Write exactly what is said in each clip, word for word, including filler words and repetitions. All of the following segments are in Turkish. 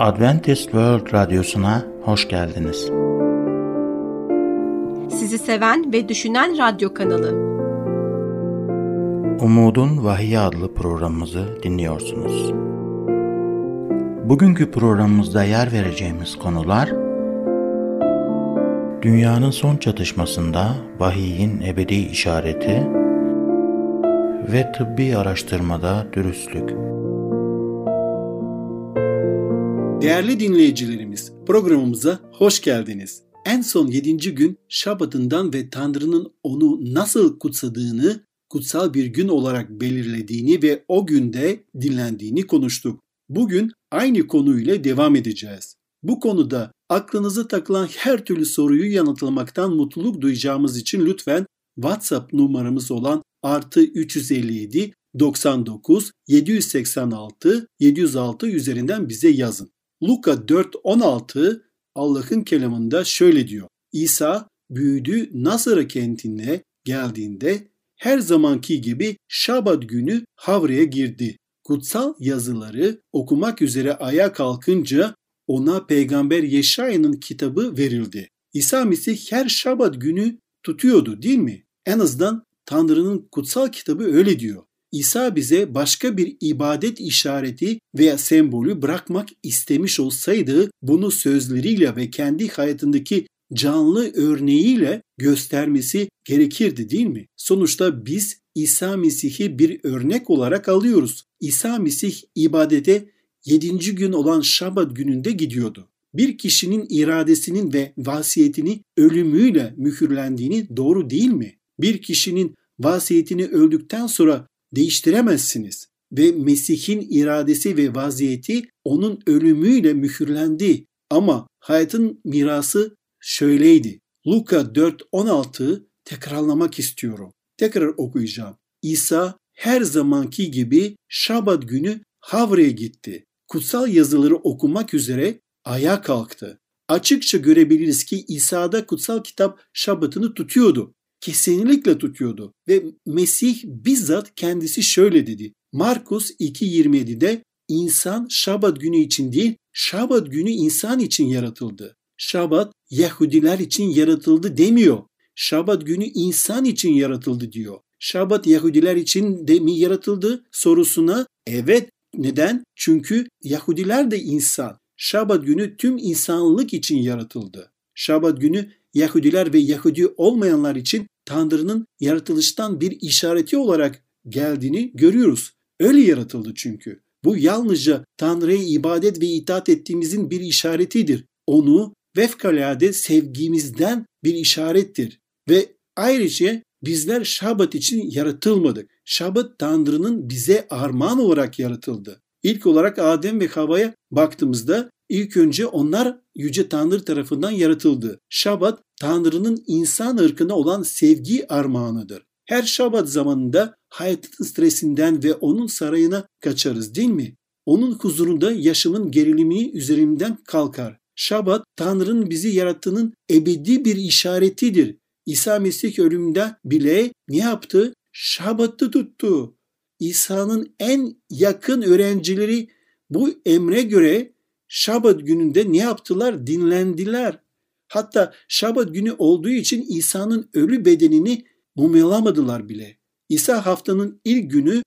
Adventist World Radyosu'na hoş geldiniz. Sizi seven ve düşünen radyo kanalı. Umudun Vahyi adlı programımızı dinliyorsunuz. Bugünkü programımızda yer vereceğimiz konular: Dünyanın son çatışmasında vahiyin ebedi işareti ve tıbbi araştırmada dürüstlük. Değerli dinleyicilerimiz, programımıza hoş geldiniz. En son yedinci gün Şabat'ından ve Tanrı'nın onu nasıl kutsadığını, kutsal bir gün olarak belirlediğini ve o günde dinlendiğini konuştuk. Bugün aynı konuyla devam edeceğiz. Bu konuda aklınıza takılan her türlü soruyu yanıtlamaktan mutluluk duyacağımız için lütfen WhatsApp numaramız olan artı üç yüz elli yedi doksan dokuz yedi yüz seksen altı yedi yüz altı üzerinden bize yazın. Luka dört on altı Allah'ın kelamında şöyle diyor: İsa büyüdü Nasır kentine geldiğinde her zamanki gibi Şabat günü havraya girdi. Kutsal yazıları okumak üzere ayağa kalkınca ona peygamber Yeşaya'nın kitabı verildi. İsa Mesih her Şabat günü tutuyordu, değil mi? En azından Tanrı'nın kutsal kitabı öyle diyor. İsa bize başka bir ibadet işareti veya sembolü bırakmak istemiş olsaydı bunu sözleriyle ve kendi hayatındaki canlı örneğiyle göstermesi gerekirdi, değil mi? Sonuçta biz İsa Mesih'i bir örnek olarak alıyoruz. İsa Mesih ibadete yedinci gün olan Şabat gününde gidiyordu. Bir kişinin iradesinin ve vasiyetini ölümüyle mühürlendiğini doğru değil mi? Bir kişinin vasiyetini öldükten sonra değiştiremezsiniz ve Mesih'in iradesi ve vaziyeti onun ölümüyle mühürlendi. Ama hayatın mirası şöyleydi. Luka dört on altıyı tekrarlamak istiyorum. Tekrar okuyacağım. İsa her zamanki gibi Şabat günü Havra'ya gitti. Kutsal yazıları okumak üzere ayağa kalktı. Açıkça görebiliriz ki İsa'da kutsal kitap Şabat'ını tutuyordu. Kesinlikle tutuyordu ve Mesih bizzat kendisi şöyle dedi. Markus iki yirmi yedide insan Şabat günü için değil, Şabat günü insan için yaratıldı. Şabat Yahudiler için yaratıldı demiyor. Şabat günü insan için yaratıldı diyor. Şabat Yahudiler için de mi yaratıldı sorusuna evet. Neden? Çünkü Yahudiler de insan. Şabat günü tüm insanlık için yaratıldı. Şabat günü Yahudiler ve Yahudi olmayanlar için Tanrı'nın yaratılıştan bir işareti olarak geldiğini görüyoruz. Öyle yaratıldı çünkü. Bu yalnızca Tanrı'ya ibadet ve itaat ettiğimizin bir işaretidir. Onu fevkalade sevgimizden bir işarettir. Ve ayrıca bizler Şabat için yaratılmadık. Şabat Tanrı'nın bize armağan olarak yaratıldı. İlk olarak Adem ve Havva'ya baktığımızda ilk önce onlar Yüce Tanrı tarafından yaratıldı. Şabat Tanrı'nın insan ırkına olan sevgi armağanıdır. Her Şabat zamanında hayatın stresinden ve onun sarayına kaçarız, değil mi? Onun huzurunda yaşamın gerilimi üzerimden kalkar. Şabat Tanrı'nın bizi yarattığının ebedi bir işaretidir. İsa Mesih ölümde bile ne yaptı? Şabat'ı tuttu. İsa'nın en yakın öğrencileri bu emre göre Şabat gününde ne yaptılar? Dinlendiler. Hatta Şabat günü olduğu için İsa'nın ölü bedenini mumyalamadılar bile. İsa haftanın ilk günü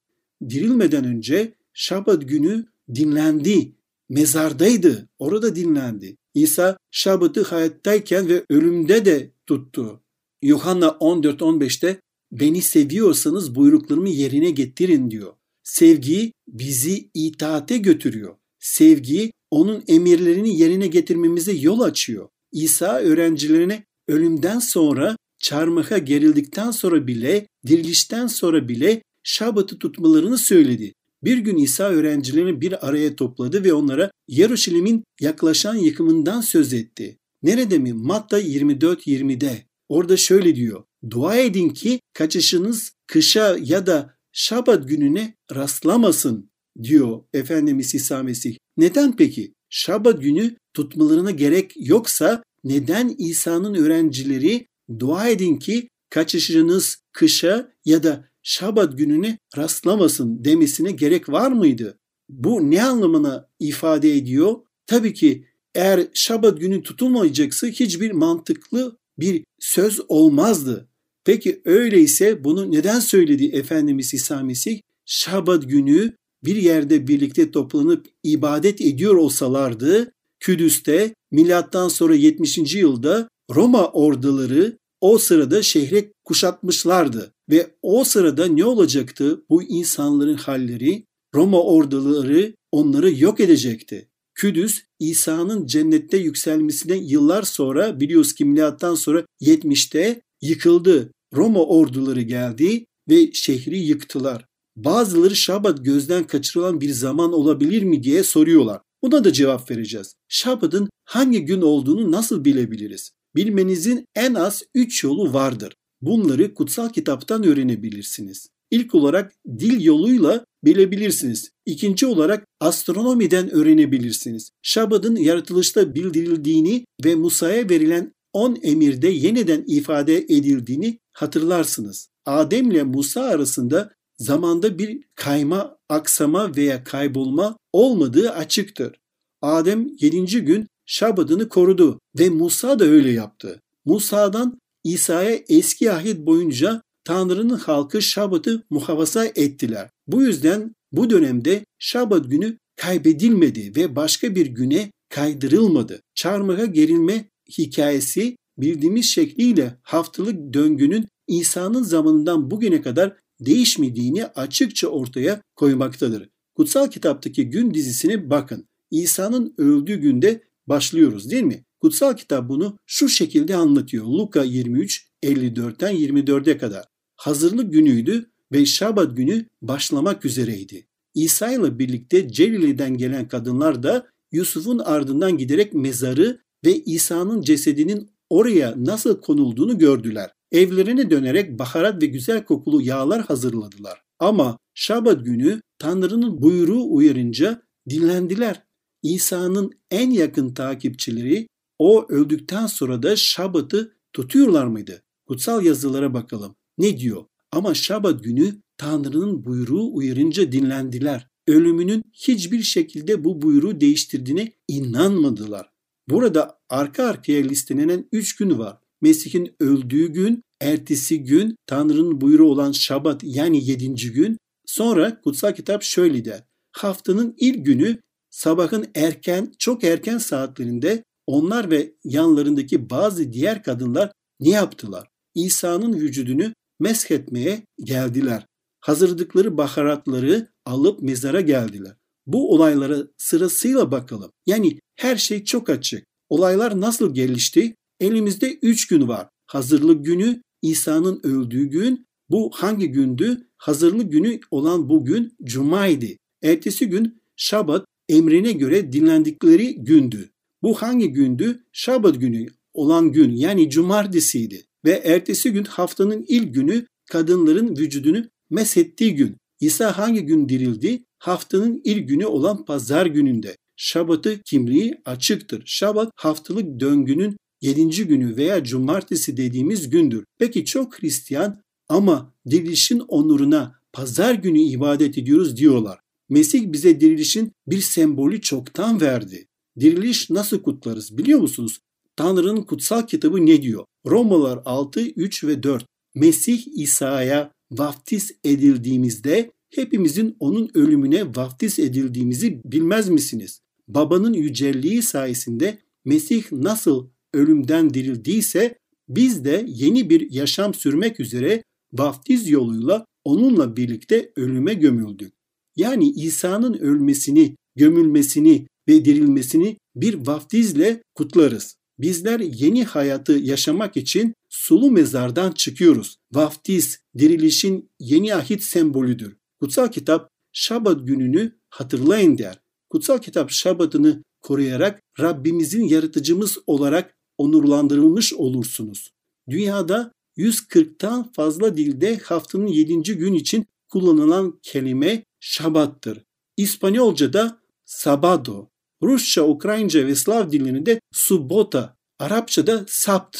dirilmeden önce Şabat günü dinlendi. Mezardaydı. Orada dinlendi. İsa Şabat'ı hayattayken ve ölümde de tuttu. Yuhanna on dört on beşte beni seviyorsanız buyruklarımı yerine getirin diyor. Sevgi bizi itaate götürüyor. Sevgi onun emirlerini yerine getirmemize yol açıyor. İsa öğrencilerine ölümden sonra, çarmıha gerildikten sonra bile, dirilişten sonra bile Şabat'ı tutmalarını söyledi. Bir gün İsa öğrencilerini bir araya topladı ve onlara Yeruşalim'in yaklaşan yıkımından söz etti. Nerede mi? Matta yirmi dört yirmide. Orada şöyle diyor. Dua edin ki kaçışınız kışa ya da Şabat gününe rastlamasın diyor Efendimiz İsa Mesih. Neden peki? Şabat günü tutmalarına gerek yoksa neden İsa'nın öğrencileri dua edin ki kaçışınız kışa ya da Şabat gününe rastlamasın demesine gerek var mıydı? Bu ne anlamına ifade ediyor? Tabii ki eğer Şabat günü tutulmayacaksa hiçbir mantıklı bir söz olmazdı. Peki öyleyse bunu neden söyledi Efendimiz İsa Mesih? Şabat günü bir yerde birlikte toplanıp ibadet ediyor olsalardı, Kudüs'te milattan sonra yetmişinci yılda Roma orduları o sırada şehre kuşatmışlardı ve o sırada ne olacaktı? Bu insanların halleri, Roma orduları onları yok edecekti. Kudüs, İsa'nın cennette yükselmesine yıllar sonra, biliyoruz ki milattan sonra yetmişte yıkıldı. Roma orduları geldi ve şehri yıktılar. Bazıları Şabat gözden kaçırılan bir zaman olabilir mi diye soruyorlar. Buna da cevap vereceğiz. Şabat'ın hangi gün olduğunu nasıl bilebiliriz? Bilmenizin en az üç yolu vardır. Bunları kutsal kitaptan öğrenebilirsiniz. İlk olarak dil yoluyla bilebilirsiniz. İkinci olarak astronomiden öğrenebilirsiniz. Şabat'ın yaratılışta bildirildiğini ve Musa'ya verilen on emirde yeniden ifade edildiğini hatırlarsınız. Adem ile Musa arasında zamanda bir kayma, aksama veya kaybolma olmadığı açıktır. Adem yedinci gün Şabat'ını korudu ve Musa da öyle yaptı. Musa'dan İsa'ya eski ahit boyunca Tanrı'nın halkı Şabat'ı muhafaza ettiler. Bu yüzden bu dönemde Şabat günü kaybedilmedi ve başka bir güne kaydırılmadı. Çarmıha gerilme hikayesi bildiğimiz şekliyle haftalık döngünün İsa'nın zamanından bugüne kadar değişmediğini açıkça ortaya koymaktadır. Kutsal Kitap'taki gün dizisine bakın. İsa'nın öldüğü günde başlıyoruz değil mi? Kutsal Kitap bunu şu şekilde anlatıyor. Luka yirmi üç, elli dörtten yirmi dörde kadar. Hazırlık günüydü ve Şabat günü başlamak üzereydi. İsa ile birlikte Celili'den gelen kadınlar da Yusuf'un ardından giderek mezarı ve İsa'nın cesedinin oraya nasıl konulduğunu gördüler. Evlerine dönerek baharat ve güzel kokulu yağlar hazırladılar. Ama Şabat günü Tanrı'nın buyruğu uyarınca dinlendiler. İsa'nın en yakın takipçileri o öldükten sonra da Şabat'ı tutuyorlar mıydı? Kutsal yazılara bakalım. Ne diyor? Ama Şabat günü Tanrı'nın buyruğu uyarınca dinlendiler. Ölümünün hiçbir şekilde bu buyruğu değiştirdiğine inanmadılar. Burada arka arkaya listelenen üç gün var. Mesih'in öldüğü gün, ertesi gün Tanrı'nın buyruğu olan Şabat yani yedinci gün. Sonra kutsal kitap şöyle der. Haftanın ilk günü sabahın erken, çok erken saatlerinde onlar ve yanlarındaki bazı diğer kadınlar ne yaptılar? İsa'nın vücudunu meshetmeye geldiler. Hazırladıkları baharatları alıp mezara geldiler. Bu olaylara sırasıyla bakalım. Yani her şey çok açık. Olaylar nasıl gelişti? Elimizde üç gün var. Hazırlık günü, İsa'nın öldüğü gün. Bu hangi gündü? Hazırlık günü olan bugün Cuma'ydı. Ertesi gün Şabat emrine göre dinlendikleri gündü. Bu hangi gündü? Şabat günü olan gün yani Cumartesiydi. Ve ertesi gün haftanın ilk günü kadınların vücudunu meshettiği gün. İsa hangi gün dirildi? Haftanın ilk günü olan pazar gününde. Şabat'ı kimliği açıktır. Şabat haftalık döngünün yedinci günü veya cumartesi dediğimiz gündür. Peki çok Hristiyan ama dirilişin onuruna pazar günü ibadet ediyoruz diyorlar. Mesih bize dirilişin bir sembolü çoktan verdi. Diriliş nasıl kutlarız biliyor musunuz? Tanrı'nın kutsal kitabı ne diyor? Romalılar altı, üç ve dört. Mesih İsa'ya vaftiz edildiğimizde hepimizin onun ölümüne vaftiz edildiğimizi bilmez misiniz? Babanın yücelliği sayesinde Mesih nasıl ölümden dirildiyse biz de yeni bir yaşam sürmek üzere vaftiz yoluyla onunla birlikte ölüme gömüldük. Yani İsa'nın ölmesini, gömülmesini ve dirilmesini bir vaftizle kutlarız. Bizler yeni hayatı yaşamak için sulu mezardan çıkıyoruz. Vaftiz, dirilişin yeni ahit sembolüdür. Kutsal kitap Şabat gününü hatırlayın der. Kutsal kitap Şabat'ını koruyarak Rabbimizin yaratıcımız olarak onurlandırılmış olursunuz. Dünyada yüz kırktan fazla dilde haftanın yedinci gün için kullanılan kelime Şabat'tır. İspanyolca'da sabado, Rusça, Ukraynaca ve Slav dillerinde subota, Arapça'da sabt.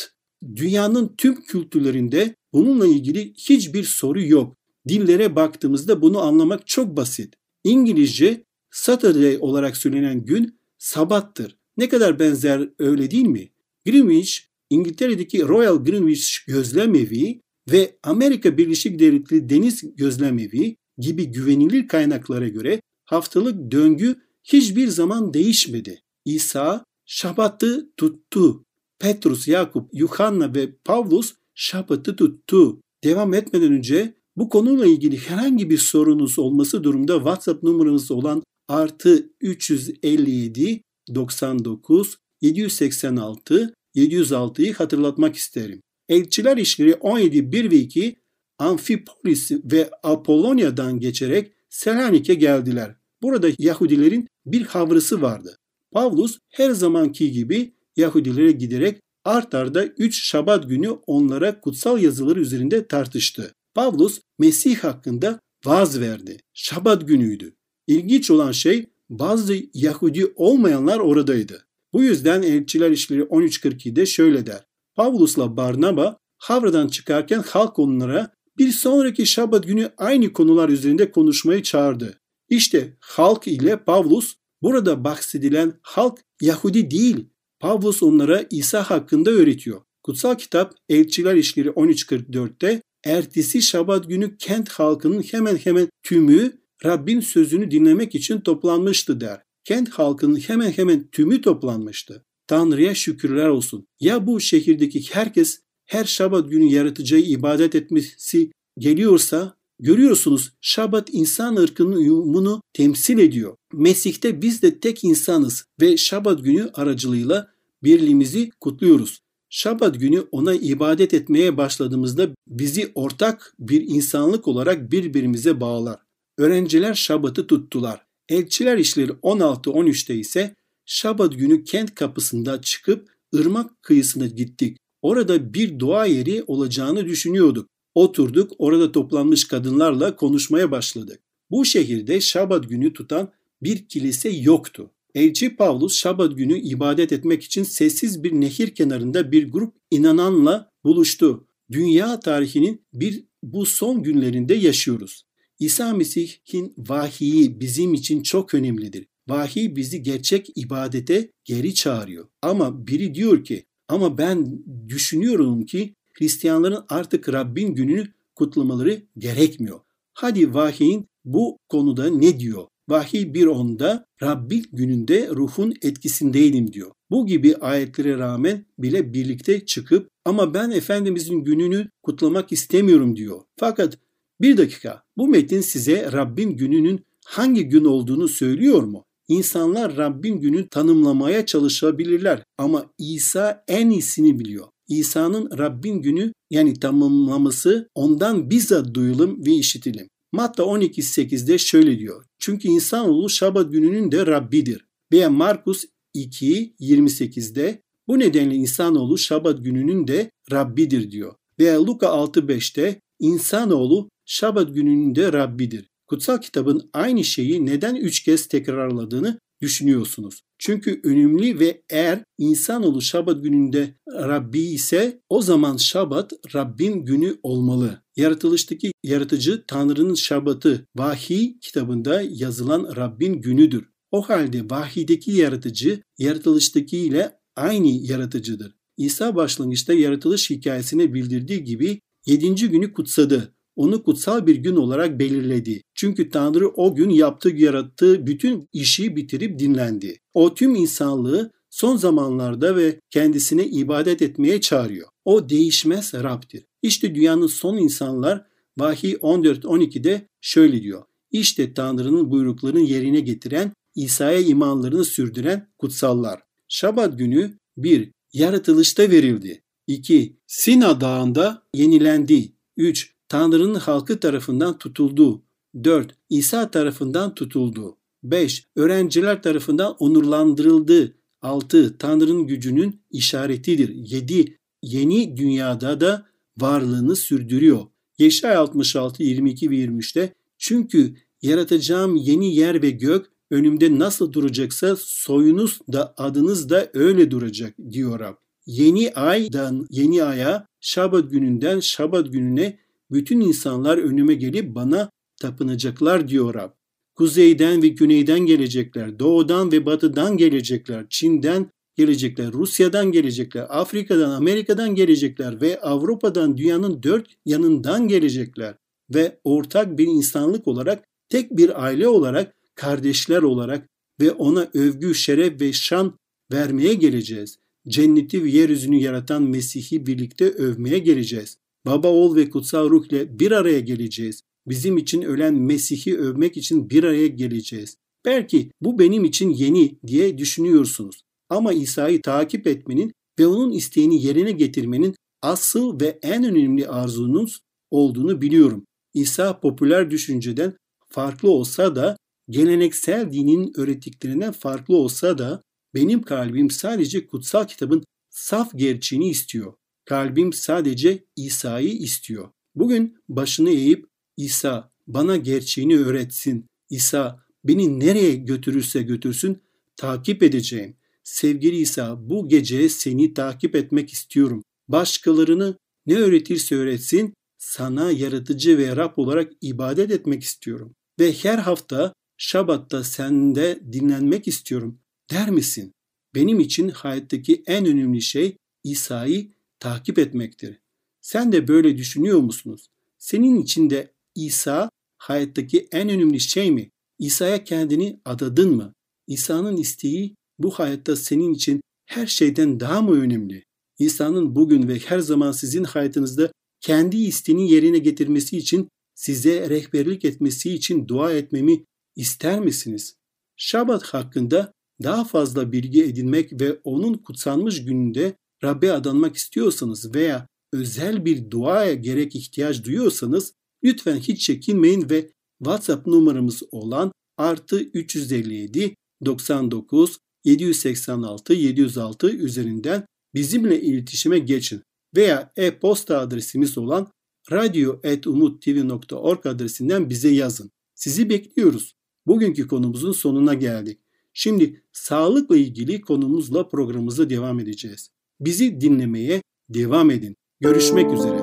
Dünyanın tüm kültürlerinde bununla ilgili hiçbir soru yok. Dillere baktığımızda bunu anlamak çok basit. İngilizce Saturday olarak söylenen gün sabattır. Ne kadar benzer, öyle değil mi? Greenwich, İngiltere'deki Royal Greenwich Gözlem Evi ve Amerika Birleşik Devletleri Deniz Gözlem Evi gibi güvenilir kaynaklara göre haftalık döngü hiçbir zaman değişmedi. İsa Şabat'ı tuttu. Petrus, Yakup, Yuhanna ve Pavlus Şabat'ı tuttu. Devam etmeden önce bu konuyla ilgili herhangi bir sorunuz olması durumda WhatsApp numaranız olan artı üç yüz elli yedi doksan dokuz yedi yüz seksen altı yedi yüz altı'yı hatırlatmak isterim. Elçiler İşleri on yedi bir ve iki Amphipolis ve Apollonia'dan geçerek Selanik'e geldiler. Burada Yahudilerin bir havrası vardı. Pavlus her zamanki gibi Yahudilere giderek art arda üç Şabat günü onlara kutsal yazıları üzerinde tartıştı. Pavlus Mesih hakkında vaaz verdi. Şabat günüydü. İlginç olan şey, bazı Yahudi olmayanlar oradaydı. Bu yüzden Elçiler İşleri on üç kırk iki'de şöyle der. Pavlus'la Barnaba Havra'dan çıkarken halk onlara bir sonraki Şabat günü aynı konular üzerinde konuşmayı çağırdı. İşte halk ile Pavlus, burada bahsedilen halk Yahudi değil. Pavlus onlara İsa hakkında öğretiyor. Kutsal Kitap Elçiler İşleri on üç kırk dört'te ertesi Şabat günü kent halkının hemen hemen tümü Rabbin sözünü dinlemek için toplanmıştı der. Kent halkının hemen hemen tümü toplanmıştı. Tanrı'ya şükürler olsun. Ya bu şehirdeki herkes her Şabat günü yaratıcıya ibadet etmesi geliyorsa, görüyorsunuz Şabat insan ırkının uyumunu temsil ediyor. Mesih'te biz de tek insanız ve Şabat günü aracılığıyla birliğimizi kutluyoruz. Şabat günü ona ibadet etmeye başladığımızda bizi ortak bir insanlık olarak birbirimize bağlar. Öğrenciler Şabat'ı tuttular. Elçiler İşleri on altı on üç'te ise Şabat günü kent kapısında çıkıp ırmak kıyısına gittik. Orada bir dua yeri olacağını düşünüyorduk. Oturduk, orada toplanmış kadınlarla konuşmaya başladık. Bu şehirde Şabat günü tutan bir kilise yoktu. Elçi Pavlus Şabat günü ibadet etmek için sessiz bir nehir kenarında bir grup inananla buluştu. Dünya tarihinin bir bu son günlerinde yaşıyoruz. İsa Mesih'in vahiyi bizim için çok önemlidir. Vahiy bizi gerçek ibadete geri çağırıyor. Ama biri diyor ki, ama ben düşünüyorum ki Hristiyanların artık Rabbin gününü kutlamaları gerekmiyor. Hadi vahiyin bu konuda ne diyor? Vahiy bir on'da Rabbin gününde ruhun etkisindeydim diyor. Bu gibi ayetlere rağmen bile birlikte çıkıp ama ben Efendimizin gününü kutlamak istemiyorum diyor. Fakat bir dakika, bu metin size Rabbin gününün hangi gün olduğunu söylüyor mu? İnsanlar Rabbin günü tanımlamaya çalışabilirler ama İsa en iyisini biliyor. İsa'nın Rabbin günü yani tanımlaması ondan bizzat duyulum ve işitilim. Matta on iki sekiz'de şöyle diyor. Çünkü insanoğlu Şabat gününün de Rabbidir. Veya Markus iki yirmi sekiz'de bu nedenle insanoğlu Şabat gününün de Rabbidir diyor. Veya Luka altı beş'te insanoğlu Şabat gününün de Rabbidir. Kutsal Kitabın aynı şeyi neden üç kez tekrarladığını düşünüyorsunuz. Çünkü önemli ve eğer insanoğlu Şabat gününde Rabbi ise o zaman Şabat Rabbin günü olmalı. Yaratılıştaki yaratıcı Tanrı'nın Şabat'ı vahiy kitabında yazılan Rabbin günüdür. O halde vahiydeki yaratıcı yaratılıştakiyle aynı yaratıcıdır. İsa başlangıçta yaratılış hikayesini bildirdiği gibi yedinci günü kutsadı. Onu kutsal bir gün olarak belirledi. Çünkü Tanrı o gün yaptığı, yarattığı bütün işi bitirip dinlendi. O tüm insanlığı son zamanlarda ve kendisine ibadet etmeye çağırıyor. O değişmez Rab'dir. İşte dünyanın son insanlar Vahiy on dört on iki'de şöyle diyor. İşte Tanrı'nın buyruklarını yerine getiren, İsa'ya imanlarını sürdüren kutsallar. Şabat günü bir Yaratılışta verildi. iki Sina Dağı'nda yenilendi. üç Tanrı'nın halkı tarafından tutuldu. dört İsa tarafından tutuldu. beş Öğrenciler tarafından onurlandırıldı. altı Tanrı'nın gücünün işaretidir. yedi Yeni dünyada da varlığını sürdürüyor. Yeşaya altmış altı yirmi iki ve yirmi üç'te çünkü yaratacağım yeni yer ve gök önümde nasıl duracaksa soyunuz da adınız da öyle duracak diyor Rab. Yeni aydan yeni aya, Şabat gününden Şabat gününe bütün insanlar önüme gelip bana tapınacaklar diyor Rab. Kuzeyden ve güneyden gelecekler, doğudan ve batıdan gelecekler, Çin'den gelecekler, Rusya'dan gelecekler, Afrika'dan, Amerika'dan gelecekler ve Avrupa'dan, dünyanın dört yanından gelecekler. Ve ortak bir insanlık olarak, tek bir aile olarak, kardeşler olarak ve ona övgü, şeref ve şan vermeye geleceğiz. Cenneti ve yeryüzünü yaratan Mesih'i birlikte övmeye geleceğiz. Baba, oğul ve kutsal ruh ile bir araya geleceğiz. Bizim için ölen Mesih'i övmek için bir araya geleceğiz. Belki bu benim için yeni diye düşünüyorsunuz. Ama İsa'yı takip etmenin ve onun isteğini yerine getirmenin asıl ve en önemli arzunuz olduğunu biliyorum. İsa popüler düşünceden farklı olsa da, geleneksel dinin öğrettiklerinden farklı olsa da, benim kalbim sadece kutsal kitabın saf gerçeğini istiyor. Kalbim sadece İsa'yı istiyor. Bugün başını eğip, İsa bana gerçeğini öğretsin, İsa beni nereye götürürse götürsün takip edeceğim. Sevgili İsa, bu gece seni takip etmek istiyorum. Başkalarını ne öğretirse öğretsin, sana yaratıcı ve Rab olarak ibadet etmek istiyorum. Ve her hafta Şabat'ta sende dinlenmek istiyorum der misin? Benim için hayattaki en önemli şey İsa'yı takip etmektir. Sen de böyle düşünüyor musunuz? Senin için de İsa hayattaki en önemli şey mi? İsa'ya kendini adadın mı? İsa'nın isteği bu hayatta senin için her şeyden daha mı önemli? İsa'nın bugün ve her zaman sizin hayatınızda kendi isteğini yerine getirmesi için, size rehberlik etmesi için dua etmemi ister misiniz? Şabat hakkında daha fazla bilgi edinmek ve onun kutsanmış gününde Rab'be adanmak istiyorsanız veya özel bir duaya gerek ihtiyaç duyuyorsanız, lütfen hiç çekinmeyin ve WhatsApp numaramız olan artı üç yüz elli yedi doksan dokuz yedi yüz seksen altı yedi yüz altı üzerinden bizimle iletişime geçin veya e-posta adresimiz olan radyo at umuttv nokta org adresinden bize yazın. Sizi bekliyoruz. Bugünkü konumuzun sonuna geldik. Şimdi sağlıkla ilgili konumuzla programımıza devam edeceğiz. Bizi dinlemeye devam edin. Görüşmek üzere.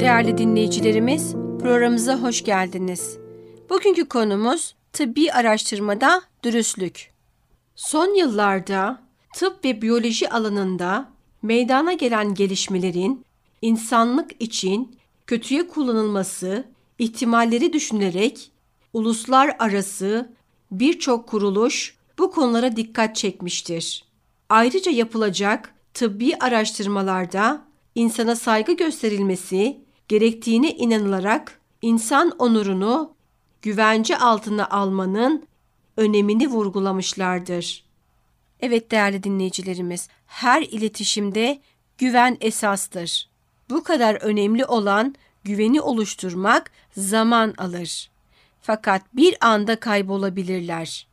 Değerli dinleyicilerimiz, programımıza hoş geldiniz. Bugünkü konumuz tıbbi araştırmada dürüstlük. Son yıllarda tıp ve biyoloji alanında meydana gelen gelişmelerin insanlık için kötüye kullanılması ihtimalleri düşünülerek uluslararası birçok kuruluş bu konulara dikkat çekmiştir. Ayrıca yapılacak tıbbi araştırmalarda insana saygı gösterilmesi gerektiğine inanılarak insan onurunu güvence altına almanın önemini vurgulamışlardır. Evet değerli dinleyicilerimiz, her iletişimde güven esastır. Bu kadar önemli olan güveni oluşturmak zaman alır. Fakat bir anda kaybolabilirler.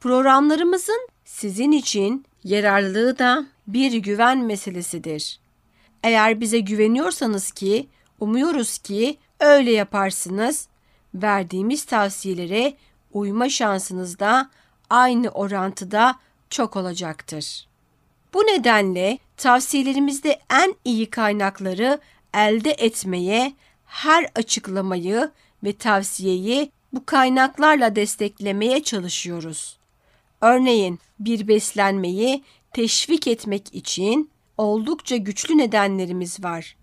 Programlarımızın sizin için yararlılığı da bir güven meselesidir. Eğer bize güveniyorsanız, ki umuyoruz ki öyle yaparsınız, verdiğimiz tavsiyelere uyma şansınız da aynı orantıda çok olacaktır. Bu nedenle tavsiyelerimizde en iyi kaynakları elde etmeye, her açıklamayı ve tavsiyeyi bu kaynaklarla desteklemeye çalışıyoruz. Örneğin bir beslenmeyi teşvik etmek için oldukça güçlü nedenlerimiz var.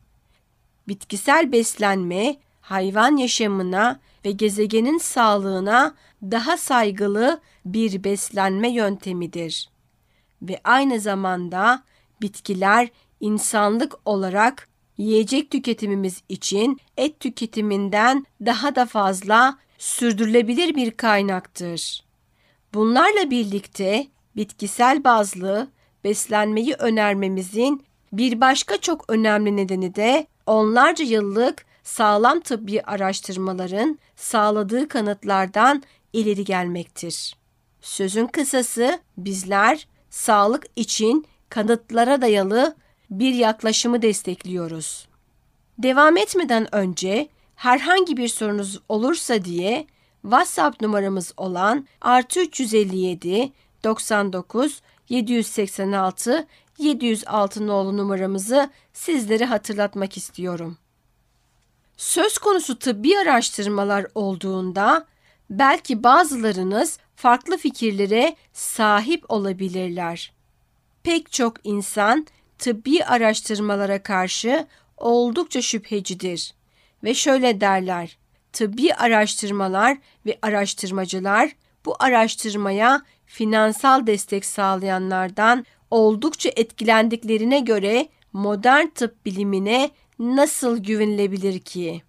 Bitkisel beslenme, hayvan yaşamına ve gezegenin sağlığına daha saygılı bir beslenme yöntemidir. Ve aynı zamanda bitkiler insanlık olarak yiyecek tüketimimiz için et tüketiminden daha da fazla sürdürülebilir bir kaynaktır. Bunlarla birlikte bitkisel bazlı beslenmeyi önermemizin bir başka çok önemli nedeni de onlarca yıllık sağlam tıbbi araştırmaların sağladığı kanıtlardan ileri gelmektir. Sözün kısası, bizler sağlık için kanıtlara dayalı bir yaklaşımı destekliyoruz. Devam etmeden önce herhangi bir sorunuz olursa diye WhatsApp numaramız olan artı üç yüz elli yedi doksan dokuz yedi yüz seksen altı yedi yüz altı nolu numaramızı sizlere hatırlatmak istiyorum. Söz konusu tıbbi araştırmalar olduğunda belki bazılarınız farklı fikirlere sahip olabilirler. Pek çok insan tıbbi araştırmalara karşı oldukça şüphecidir ve şöyle derler: tıbbi araştırmalar ve araştırmacılar bu araştırmaya finansal destek sağlayanlardan oldukça etkilendiklerine göre modern tıp bilimine nasıl güvenilebilir ki?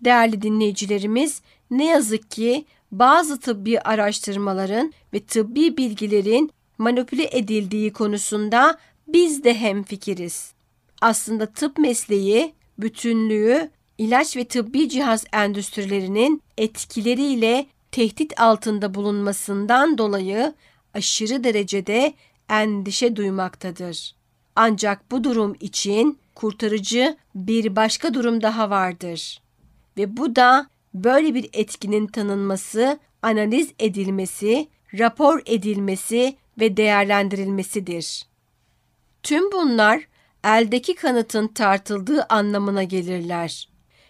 Değerli dinleyicilerimiz, ne yazık ki bazı tıbbi araştırmaların ve tıbbi bilgilerin manipüle edildiği konusunda biz de hemfikiriz. Aslında tıp mesleği bütünlüğü ilaç ve tıbbi cihaz endüstrilerinin etkileriyle tehdit altında bulunmasından dolayı aşırı derecede endişe duymaktadır. Ancak bu durum için kurtarıcı bir başka durum daha vardır. Ve bu da böyle bir etkinin tanınması, analiz edilmesi, rapor edilmesi ve değerlendirilmesidir. Tüm bunlar eldeki kanıtın tartıldığı anlamına gelirler.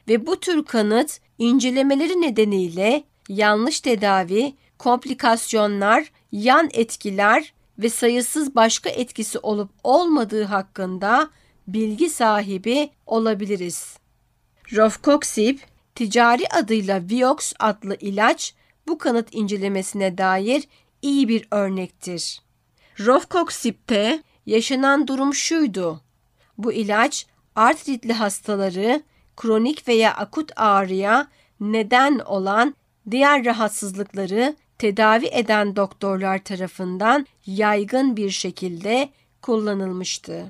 Ve bu tür kanıt incelemeleri nedeniyle yanlış tedavi, komplikasyonlar, yan etkiler ve sayısız başka etkisi olup olmadığı hakkında bilgi sahibi olabiliriz. Rofecoxib, ticari adıyla Vioxx adlı ilaç bu kanıt incelemesine dair iyi bir örnektir. Rofecoxib'te yaşanan durum şuydu: bu ilaç artritli hastaları, kronik veya akut ağrıya neden olan diğer rahatsızlıkları tedavi eden doktorlar tarafından yaygın bir şekilde kullanılmıştı.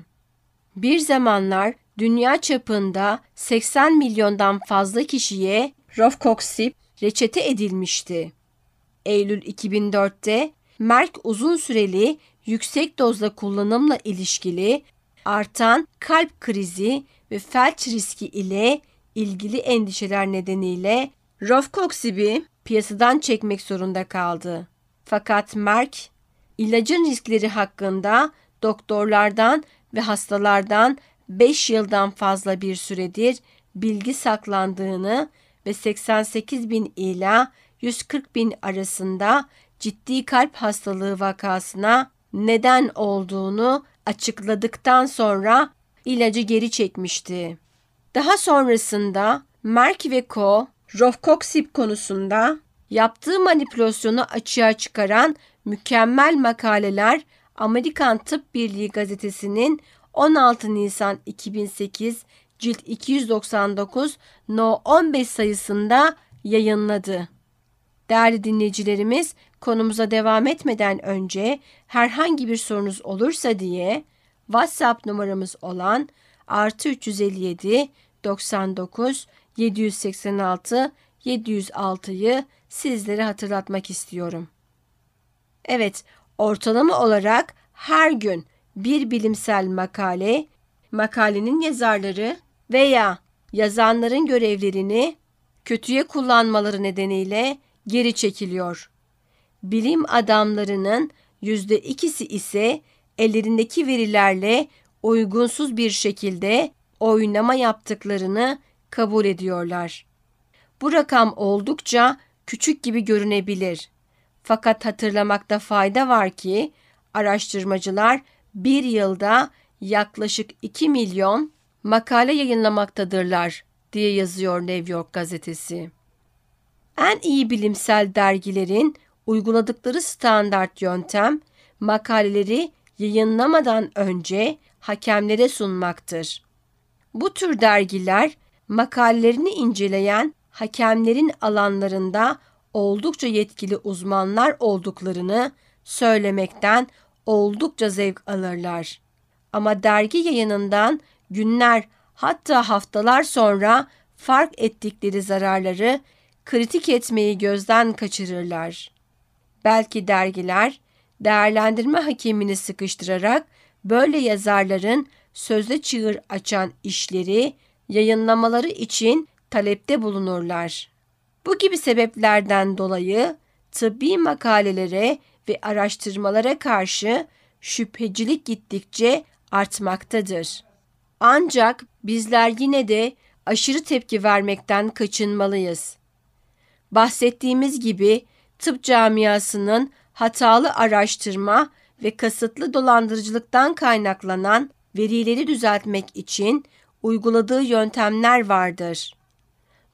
Bir zamanlar dünya çapında seksen milyondan fazla kişiye Rofecoxib reçete edilmişti. Eylül iki bin dörtte Merck uzun süreli yüksek dozda kullanımla ilişkili artan kalp krizi ve felç riski ile ilgili endişeler nedeniyle Rofecoxib'i piyasadan çekmek zorunda kaldı. Fakat Merck, ilacın riskleri hakkında doktorlardan ve hastalardan beş yıldan fazla bir süredir bilgi saklandığını ve seksen sekiz bin ila yüz kırk bin arasında ciddi kalp hastalığı vakasına neden olduğunu açıkladıktan sonra ilacı geri çekmişti. Daha sonrasında Merck ve Co. Rofecoxib konusunda yaptığı manipülasyonu açığa çıkaran mükemmel makaleler Amerikan Tıp Birliği gazetesinin on altı Nisan iki bin sekiz cilt iki yüz doksan dokuz No on beş sayısında yayınladı. Değerli dinleyicilerimiz, konumuza devam etmeden önce herhangi bir sorunuz olursa diye WhatsApp numaramız olan artı üç yüz elli yedi doksan dokuz yedi yüz seksen altı yedi yüz altı'yı sizlere hatırlatmak istiyorum. Evet, ortalama olarak her gün bir bilimsel makale, makalenin yazarları veya yazanların görevlerini kötüye kullanmaları nedeniyle geri çekiliyor. Bilim adamlarının yüzde ikisi ise ellerindeki verilerle uygunsuz bir şekilde oynama yaptıklarını kabul ediyorlar. Bu rakam oldukça küçük gibi görünebilir. Fakat hatırlamakta fayda var ki araştırmacılar bir yılda yaklaşık iki milyon makale yayınlamaktadırlar diye yazıyor New York Gazetesi. En iyi bilimsel dergilerin uyguladıkları standart yöntem makaleleri yayınlamadan önce hakemlere sunmaktır. Bu tür dergiler makalelerini inceleyen hakemlerin alanlarında oldukça yetkili uzmanlar olduklarını söylemekten oldukça zevk alırlar. Ama dergi yayınından günler, hatta haftalar sonra fark ettikleri zararları kritik etmeyi gözden kaçırırlar. Belki dergiler değerlendirme hakemini sıkıştırarak böyle yazarların sözde çığır açan işleri yayınlamaları için talepte bulunurlar. Bu gibi sebeplerden dolayı tıbbi makalelere ve araştırmalara karşı şüphecilik gittikçe artmaktadır. Ancak bizler yine de aşırı tepki vermekten kaçınmalıyız. Bahsettiğimiz gibi tıp camiasının hatalı araştırma ve kasıtlı dolandırıcılıktan kaynaklanan verileri düzeltmek için uyguladığı yöntemler vardır.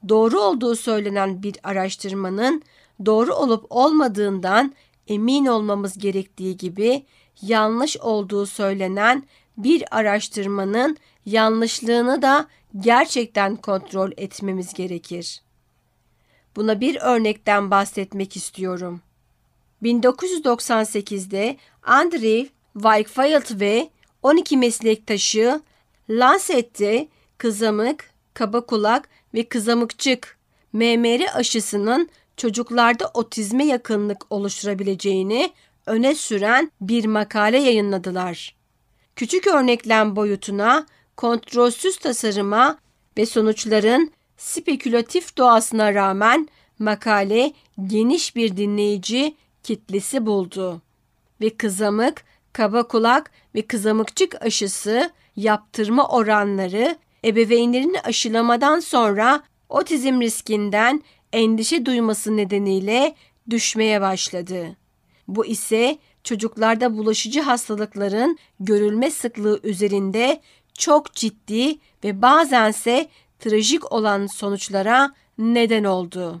Doğru olduğu söylenen bir araştırmanın doğru olup olmadığından emin olmamız gerektiği gibi yanlış olduğu söylenen bir araştırmanın yanlışlığını da gerçekten kontrol etmemiz gerekir. Buna bir örnekten bahsetmek istiyorum. bin dokuz yüz doksan sekizde Andrew Wakefield ve on iki meslektaşı Lancet'te kızamık, kaba kulak ve kızamıkçık M M R aşısının çocuklarda otizme yakınlık oluşturabileceğini öne süren bir makale yayınladılar. Küçük örneklem boyutuna, kontrolsüz tasarıma ve sonuçların spekülatif doğasına rağmen makale geniş bir dinleyici kitlesi buldu ve kızamık, kaba kulak ve kızamıkçık aşısı yaptırma oranları ebeveynlerini aşılamadan sonra otizm riskinden endişe duyması nedeniyle düşmeye başladı. Bu ise çocuklarda bulaşıcı hastalıkların görülme sıklığı üzerinde çok ciddi ve bazense trajik olan sonuçlara neden oldu.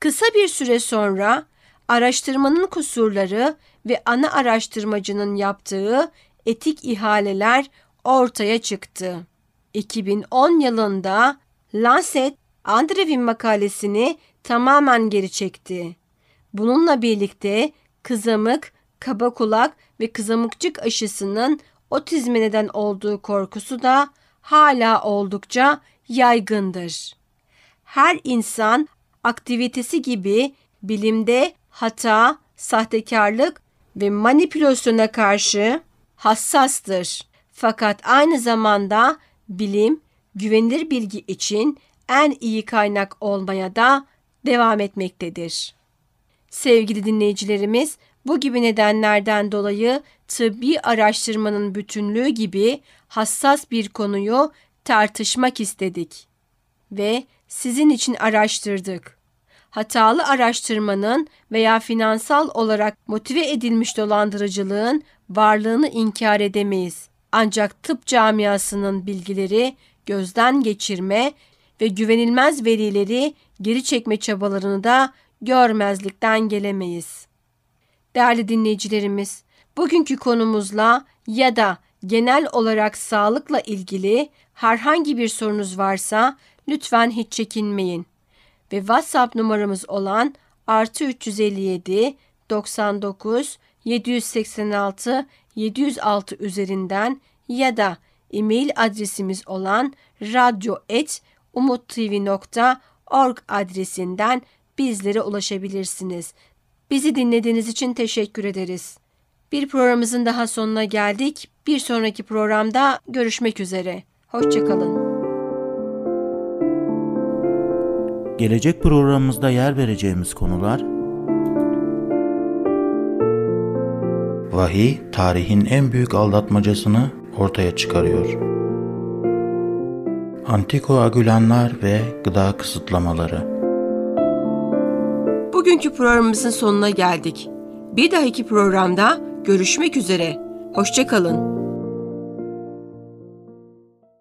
Kısa bir süre sonra araştırmanın kusurları ve ana araştırmacının yaptığı etik ihaleler ortaya çıktı. iki bin on yılında Lancet, Andrew'in makalesini tamamen geri çekti. Bununla birlikte kızamık, kaba kulak ve kızamıkçık aşısının otizme neden olduğu korkusu da hala oldukça yaygındır. Her insan aktivitesi gibi bilimde hata, sahtekarlık ve manipülasyona karşı hassastır. Fakat aynı zamanda bilim, güvenilir bilgi için en iyi kaynak olmaya da devam etmektedir. Sevgili dinleyicilerimiz, bu gibi nedenlerden dolayı tıbbi araştırmanın bütünlüğü gibi hassas bir konuyu tartışmak istedik ve sizin için araştırdık. Hatalı araştırmanın veya finansal olarak motive edilmiş dolandırıcılığın varlığını inkar edemeyiz. Ancak tıp camiasının bilgileri gözden geçirme ve güvenilmez verileri geri çekme çabalarını da görmezlikten gelemeyiz. Değerli dinleyicilerimiz, bugünkü konumuzla ya da genel olarak sağlıkla ilgili herhangi bir sorunuz varsa lütfen hiç çekinmeyin ve WhatsApp numaramız olan artı üç yüz elli yedi doksan dokuz yedi yüz seksen altı yedi yüz altı üzerinden ya da e-mail adresimiz olan radyo et umuttv nokta org adresinden bizlere ulaşabilirsiniz. Bizi dinlediğiniz için teşekkür ederiz. Bir programımızın daha sonuna geldik. Bir sonraki programda görüşmek üzere. Hoşça kalın. Gelecek programımızda yer vereceğimiz konular: vahiy, tarihin en büyük aldatmacasını ortaya çıkarıyor. Antikoagülanlar ve gıda kısıtlamaları. Bugünkü programımızın sonuna geldik. Bir dahaki programda görüşmek üzere. Hoşça kalın.